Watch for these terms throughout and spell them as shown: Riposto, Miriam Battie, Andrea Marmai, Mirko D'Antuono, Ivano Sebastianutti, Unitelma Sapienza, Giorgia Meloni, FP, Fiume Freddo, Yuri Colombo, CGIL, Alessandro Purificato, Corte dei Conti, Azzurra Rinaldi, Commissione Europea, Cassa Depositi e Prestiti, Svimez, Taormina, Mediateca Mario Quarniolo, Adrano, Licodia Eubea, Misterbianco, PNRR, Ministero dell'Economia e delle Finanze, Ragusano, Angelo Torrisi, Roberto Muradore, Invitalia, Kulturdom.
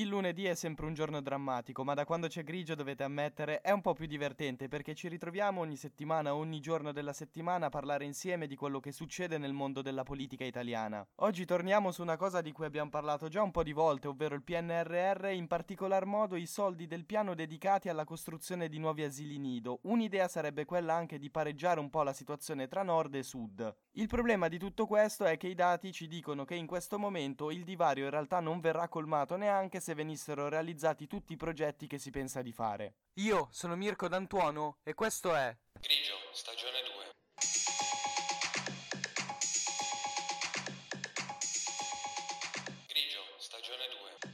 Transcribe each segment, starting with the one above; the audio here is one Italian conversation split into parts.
Il lunedì è sempre un giorno drammatico, ma da quando c'è Grigio, dovete ammettere, è un po' più divertente, perché ci ritroviamo ogni settimana, ogni giorno della settimana, a parlare insieme di quello che succede nel mondo della politica italiana. Oggi torniamo su una cosa di cui abbiamo parlato già un po' di volte, ovvero il PNRR, in particolar modo i soldi del piano dedicati alla costruzione di nuovi asili nido. Un'idea sarebbe quella anche di pareggiare un po' la situazione tra nord e sud. Il problema di tutto questo è che i dati ci dicono che in questo momento il divario in realtà non verrà colmato neanche se venissero realizzati tutti i progetti che si pensa di fare. Io sono Mirko D'Antuono e questo è Grigio, stagione 2. Grigio, stagione 2.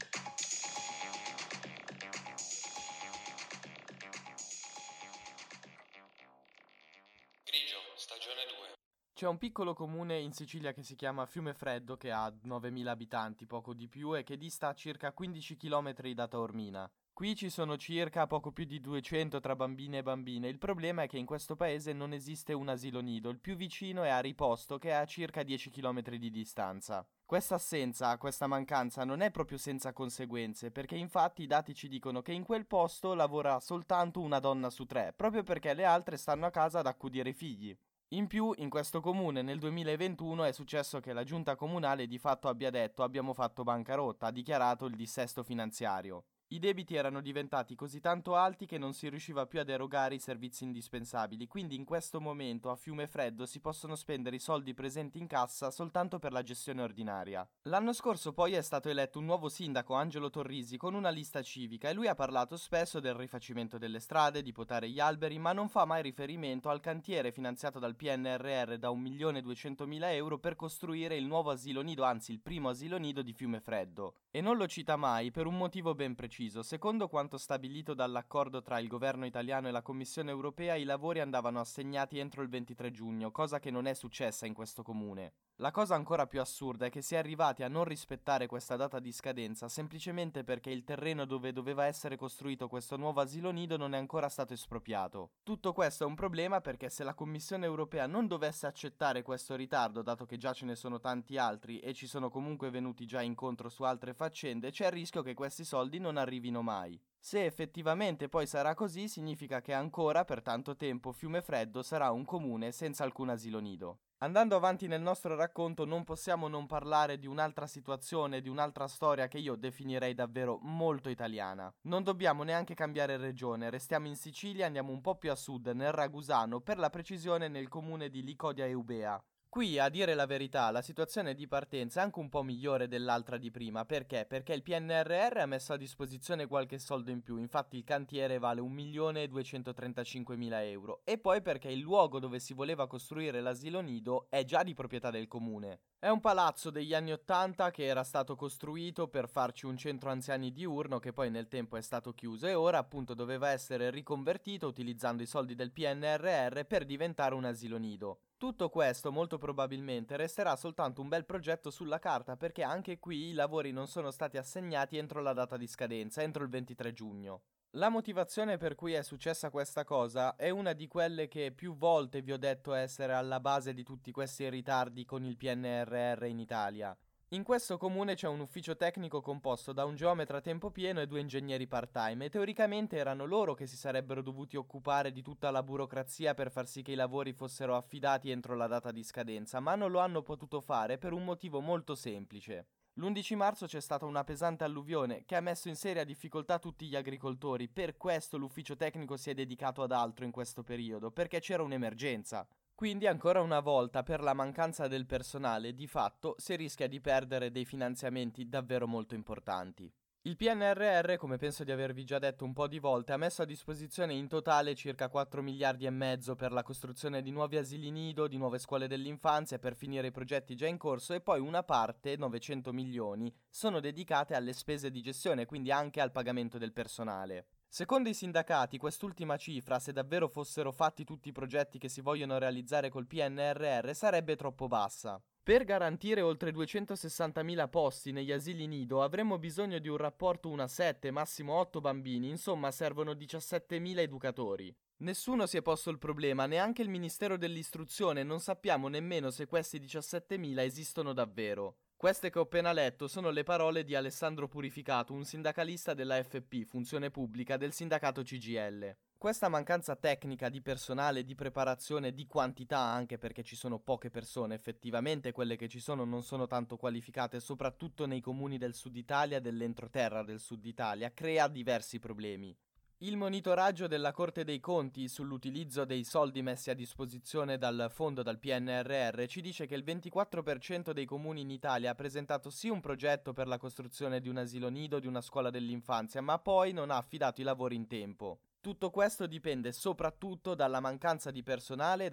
Grigio, stagione 2. C'è un piccolo comune in Sicilia che si chiama Fiume Freddo, che ha 9.000 abitanti, poco di più, e che dista a circa 15 km da Taormina. Qui ci sono circa poco più di 200 tra bambine e bambine. Il problema è che in questo paese non esiste un asilo nido, il più vicino è a Riposto, che è a circa 10 km di distanza. Questa assenza, questa mancanza non è proprio senza conseguenze, perché infatti i dati ci dicono che in quel posto lavora soltanto una donna su tre, proprio perché le altre stanno a casa ad accudire i figli. In più, in questo comune nel 2021 è successo che la giunta comunale di fatto abbia detto abbiamo fatto bancarotta, ha dichiarato il dissesto finanziario. I debiti erano diventati così tanto alti che non si riusciva più ad erogare i servizi indispensabili, quindi in questo momento a Fiume Freddo si possono spendere i soldi presenti in cassa soltanto per la gestione ordinaria. L'anno scorso poi è stato eletto un nuovo sindaco, Angelo Torrisi, con una lista civica, e lui ha parlato spesso del rifacimento delle strade, di potare gli alberi, ma non fa mai riferimento al cantiere finanziato dal PNRR da 1.200.000 euro per costruire il nuovo asilo nido, anzi il primo asilo nido di Fiume Freddo. E non lo cita mai per un motivo ben preciso. Secondo quanto stabilito dall'accordo tra il governo italiano e la Commissione Europea, i lavori andavano assegnati entro il 23 giugno, cosa che non è successa in questo comune. La cosa ancora più assurda è che si è arrivati a non rispettare questa data di scadenza semplicemente perché il terreno dove doveva essere costruito questo nuovo asilo nido non è ancora stato espropriato. Tutto questo è un problema perché se la Commissione Europea non dovesse accettare questo ritardo, dato che già ce ne sono tanti altri e ci sono comunque venuti già incontro su altre faccende, c'è il rischio che questi soldi non arrivino mai. Se effettivamente poi sarà così, significa che ancora per tanto tempo Fiume Freddo sarà un comune senza alcun asilo nido. Andando avanti nel nostro racconto non possiamo non parlare di un'altra situazione, di un'altra storia che io definirei davvero molto italiana. Non dobbiamo neanche cambiare regione, restiamo in Sicilia, andiamo un po' più a sud, nel Ragusano, per la precisione nel comune di Licodia Eubea. Qui, a dire la verità, la situazione di partenza è anche un po' migliore dell'altra di prima. Perché? Perché il PNRR ha messo a disposizione qualche soldo in più, infatti il cantiere vale 1.235.000 euro. E poi perché il luogo dove si voleva costruire l'asilo nido è già di proprietà del comune. È un palazzo degli anni 80 che era stato costruito per farci un centro anziani diurno che poi nel tempo è stato chiuso e ora appunto doveva essere riconvertito utilizzando i soldi del PNRR per diventare un asilo nido. Tutto questo molto probabilmente resterà soltanto un bel progetto sulla carta perché anche qui i lavori non sono stati assegnati entro la data di scadenza, entro il 23 giugno. La motivazione per cui è successa questa cosa è una di quelle che più volte vi ho detto essere alla base di tutti questi ritardi con il PNRR in Italia. In questo comune c'è un ufficio tecnico composto da un geometra a tempo pieno e due ingegneri part-time e teoricamente erano loro che si sarebbero dovuti occupare di tutta la burocrazia per far sì che i lavori fossero affidati entro la data di scadenza, ma non lo hanno potuto fare per un motivo molto semplice. L'11 marzo c'è stata una pesante alluvione che ha messo in seria difficoltà tutti gli agricoltori, per questo l'ufficio tecnico si è dedicato ad altro in questo periodo, perché c'era un'emergenza. Quindi ancora una volta per la mancanza del personale di fatto si rischia di perdere dei finanziamenti davvero molto importanti. Il PNRR, come penso di avervi già detto un po' di volte, ha messo a disposizione in totale circa 4,5 miliardi per la costruzione di nuovi asili nido, di nuove scuole dell'infanzia per finire i progetti già in corso e poi una parte, 900 milioni, sono dedicate alle spese di gestione, quindi anche al pagamento del personale. Secondo i sindacati, quest'ultima cifra, se davvero fossero fatti tutti i progetti che si vogliono realizzare col PNRR, sarebbe troppo bassa. Per garantire oltre 260.000 posti negli asili nido avremmo bisogno di un rapporto 1 a 7, massimo 8 bambini, insomma servono 17.000 educatori. Nessuno si è posto il problema, neanche il Ministero dell'Istruzione, non sappiamo nemmeno se questi 17.000 esistono davvero. Queste che ho appena letto sono le parole di Alessandro Purificato, un sindacalista della FP, funzione pubblica, del sindacato CGIL. Questa mancanza tecnica di personale, di preparazione, di quantità, anche perché ci sono poche persone, effettivamente quelle che ci sono non sono tanto qualificate, soprattutto nei comuni del sud Italia, dell'entroterra del sud Italia, crea diversi problemi. Il monitoraggio della Corte dei Conti sull'utilizzo dei soldi messi a disposizione dal fondo, dal PNRR, ci dice che il 24% dei comuni in Italia ha presentato sì un progetto per la costruzione di un asilo nido, di una scuola dell'infanzia, ma poi non ha affidato i lavori in tempo. Tutto questo dipende soprattutto dalla mancanza di personale,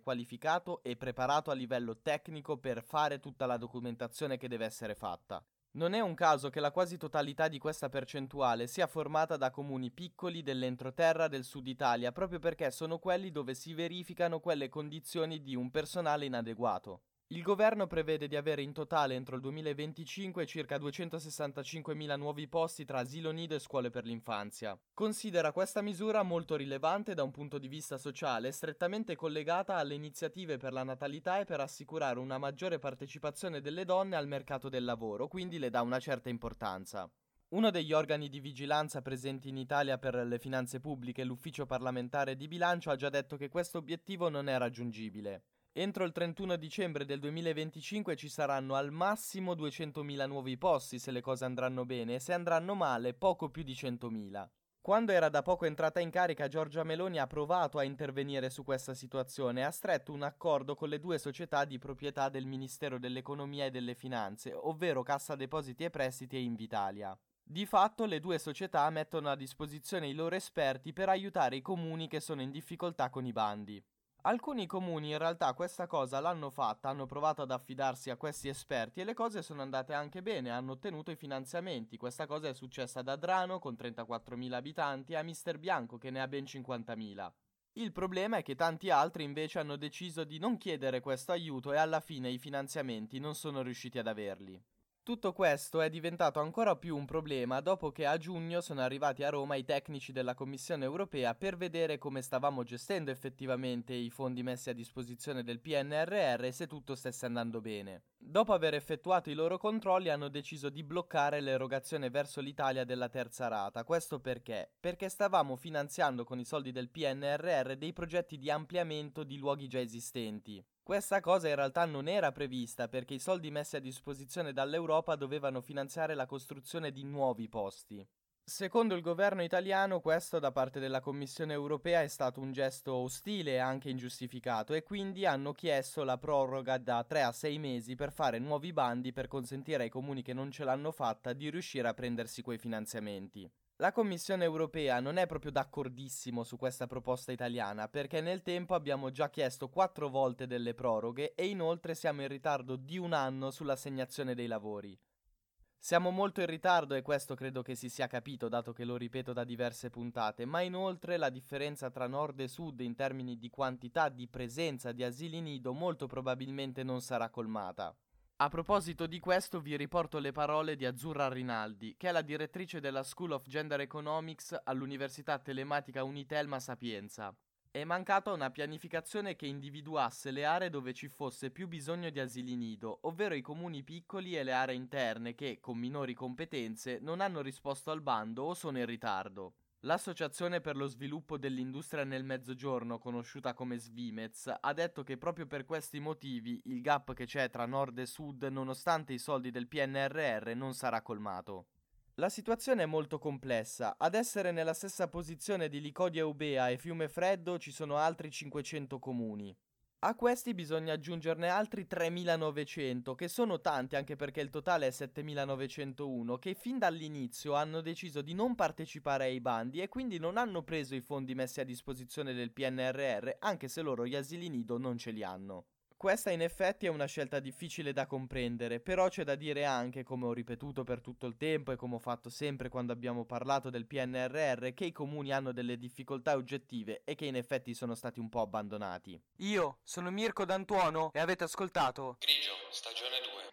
qualificato e preparato a livello tecnico per fare tutta la documentazione che deve essere fatta. Non è un caso che la quasi totalità di questa percentuale sia formata da comuni piccoli dell'entroterra del sud Italia, proprio perché sono quelli dove si verificano quelle condizioni di un personale inadeguato. Il governo prevede di avere in totale entro il 2025 circa 265.000 nuovi posti tra asilo nido e scuole per l'infanzia. Considera questa misura molto rilevante da un punto di vista sociale, strettamente collegata alle iniziative per la natalità e per assicurare una maggiore partecipazione delle donne al mercato del lavoro, quindi le dà una certa importanza. Uno degli organi di vigilanza presenti in Italia per le finanze pubbliche, l'Ufficio parlamentare di bilancio, ha già detto che questo obiettivo non è raggiungibile. Entro il 31 dicembre del 2025 ci saranno al massimo 200.000 nuovi posti se le cose andranno bene e se andranno male poco più di 100.000. Quando era da poco entrata in carica, Giorgia Meloni ha provato a intervenire su questa situazione e ha stretto un accordo con le due società di proprietà del Ministero dell'Economia e delle Finanze, ovvero Cassa Depositi e Prestiti e Invitalia. Di fatto le due società mettono a disposizione i loro esperti per aiutare i comuni che sono in difficoltà con i bandi. Alcuni comuni in realtà questa cosa l'hanno fatta, hanno provato ad affidarsi a questi esperti e le cose sono andate anche bene, hanno ottenuto i finanziamenti. Questa cosa è successa ad Adrano con 34.000 abitanti e a Misterbianco che ne ha ben 50.000. Il problema è che tanti altri invece hanno deciso di non chiedere questo aiuto e alla fine i finanziamenti non sono riusciti ad averli. Tutto questo è diventato ancora più un problema dopo che a giugno sono arrivati a Roma i tecnici della Commissione Europea per vedere come stavamo gestendo effettivamente i fondi messi a disposizione del PNRR e se tutto stesse andando bene. Dopo aver effettuato i loro controlli hanno deciso di bloccare l'erogazione verso l'Italia della terza rata. Questo perché? Perché stavamo finanziando con i soldi del PNRR dei progetti di ampliamento di luoghi già esistenti. Questa cosa in realtà non era prevista perché i soldi messi a disposizione dall'Europa dovevano finanziare la costruzione di nuovi posti. Secondo il governo italiano, questo da parte della Commissione Europea è stato un gesto ostile e anche ingiustificato e quindi hanno chiesto la proroga da 3 a 6 mesi per fare nuovi bandi per consentire ai comuni che non ce l'hanno fatta di riuscire a prendersi quei finanziamenti. La Commissione Europea non è proprio d'accordissimo su questa proposta italiana perché nel tempo abbiamo già chiesto 4 volte delle proroghe e inoltre siamo in ritardo di un anno sull'assegnazione dei lavori. Siamo molto in ritardo e questo credo che si sia capito dato che lo ripeto da diverse puntate, ma inoltre la differenza tra nord e sud in termini di quantità, di presenza di asili nido molto probabilmente non sarà colmata. A proposito di questo vi riporto le parole di Azzurra Rinaldi, che è la direttrice della School of Gender Economics all'Università Telematica Unitelma Sapienza. È mancata una pianificazione che individuasse le aree dove ci fosse più bisogno di asili nido, ovvero i comuni piccoli e le aree interne che, con minori competenze, non hanno risposto al bando o sono in ritardo. L'Associazione per lo sviluppo dell'industria nel Mezzogiorno, conosciuta come Svimez, ha detto che proprio per questi motivi il gap che c'è tra nord e sud, nonostante i soldi del PNRR, non sarà colmato. La situazione è molto complessa. Ad essere nella stessa posizione di Licodia Eubea e Fiume Freddo ci sono altri 500 comuni. A questi bisogna aggiungerne altri 3.900, che sono tanti anche perché il totale è 7.901, che fin dall'inizio hanno deciso di non partecipare ai bandi e quindi non hanno preso i fondi messi a disposizione del PNRR, anche se loro gli asili nido non ce li hanno. Questa in effetti è una scelta difficile da comprendere, però c'è da dire anche, come ho ripetuto per tutto il tempo e come ho fatto sempre quando abbiamo parlato del PNRR, che i comuni hanno delle difficoltà oggettive e che in effetti sono stati un po' abbandonati. Io sono Mirko D'Antuono e avete ascoltato Grigio, stagione 2.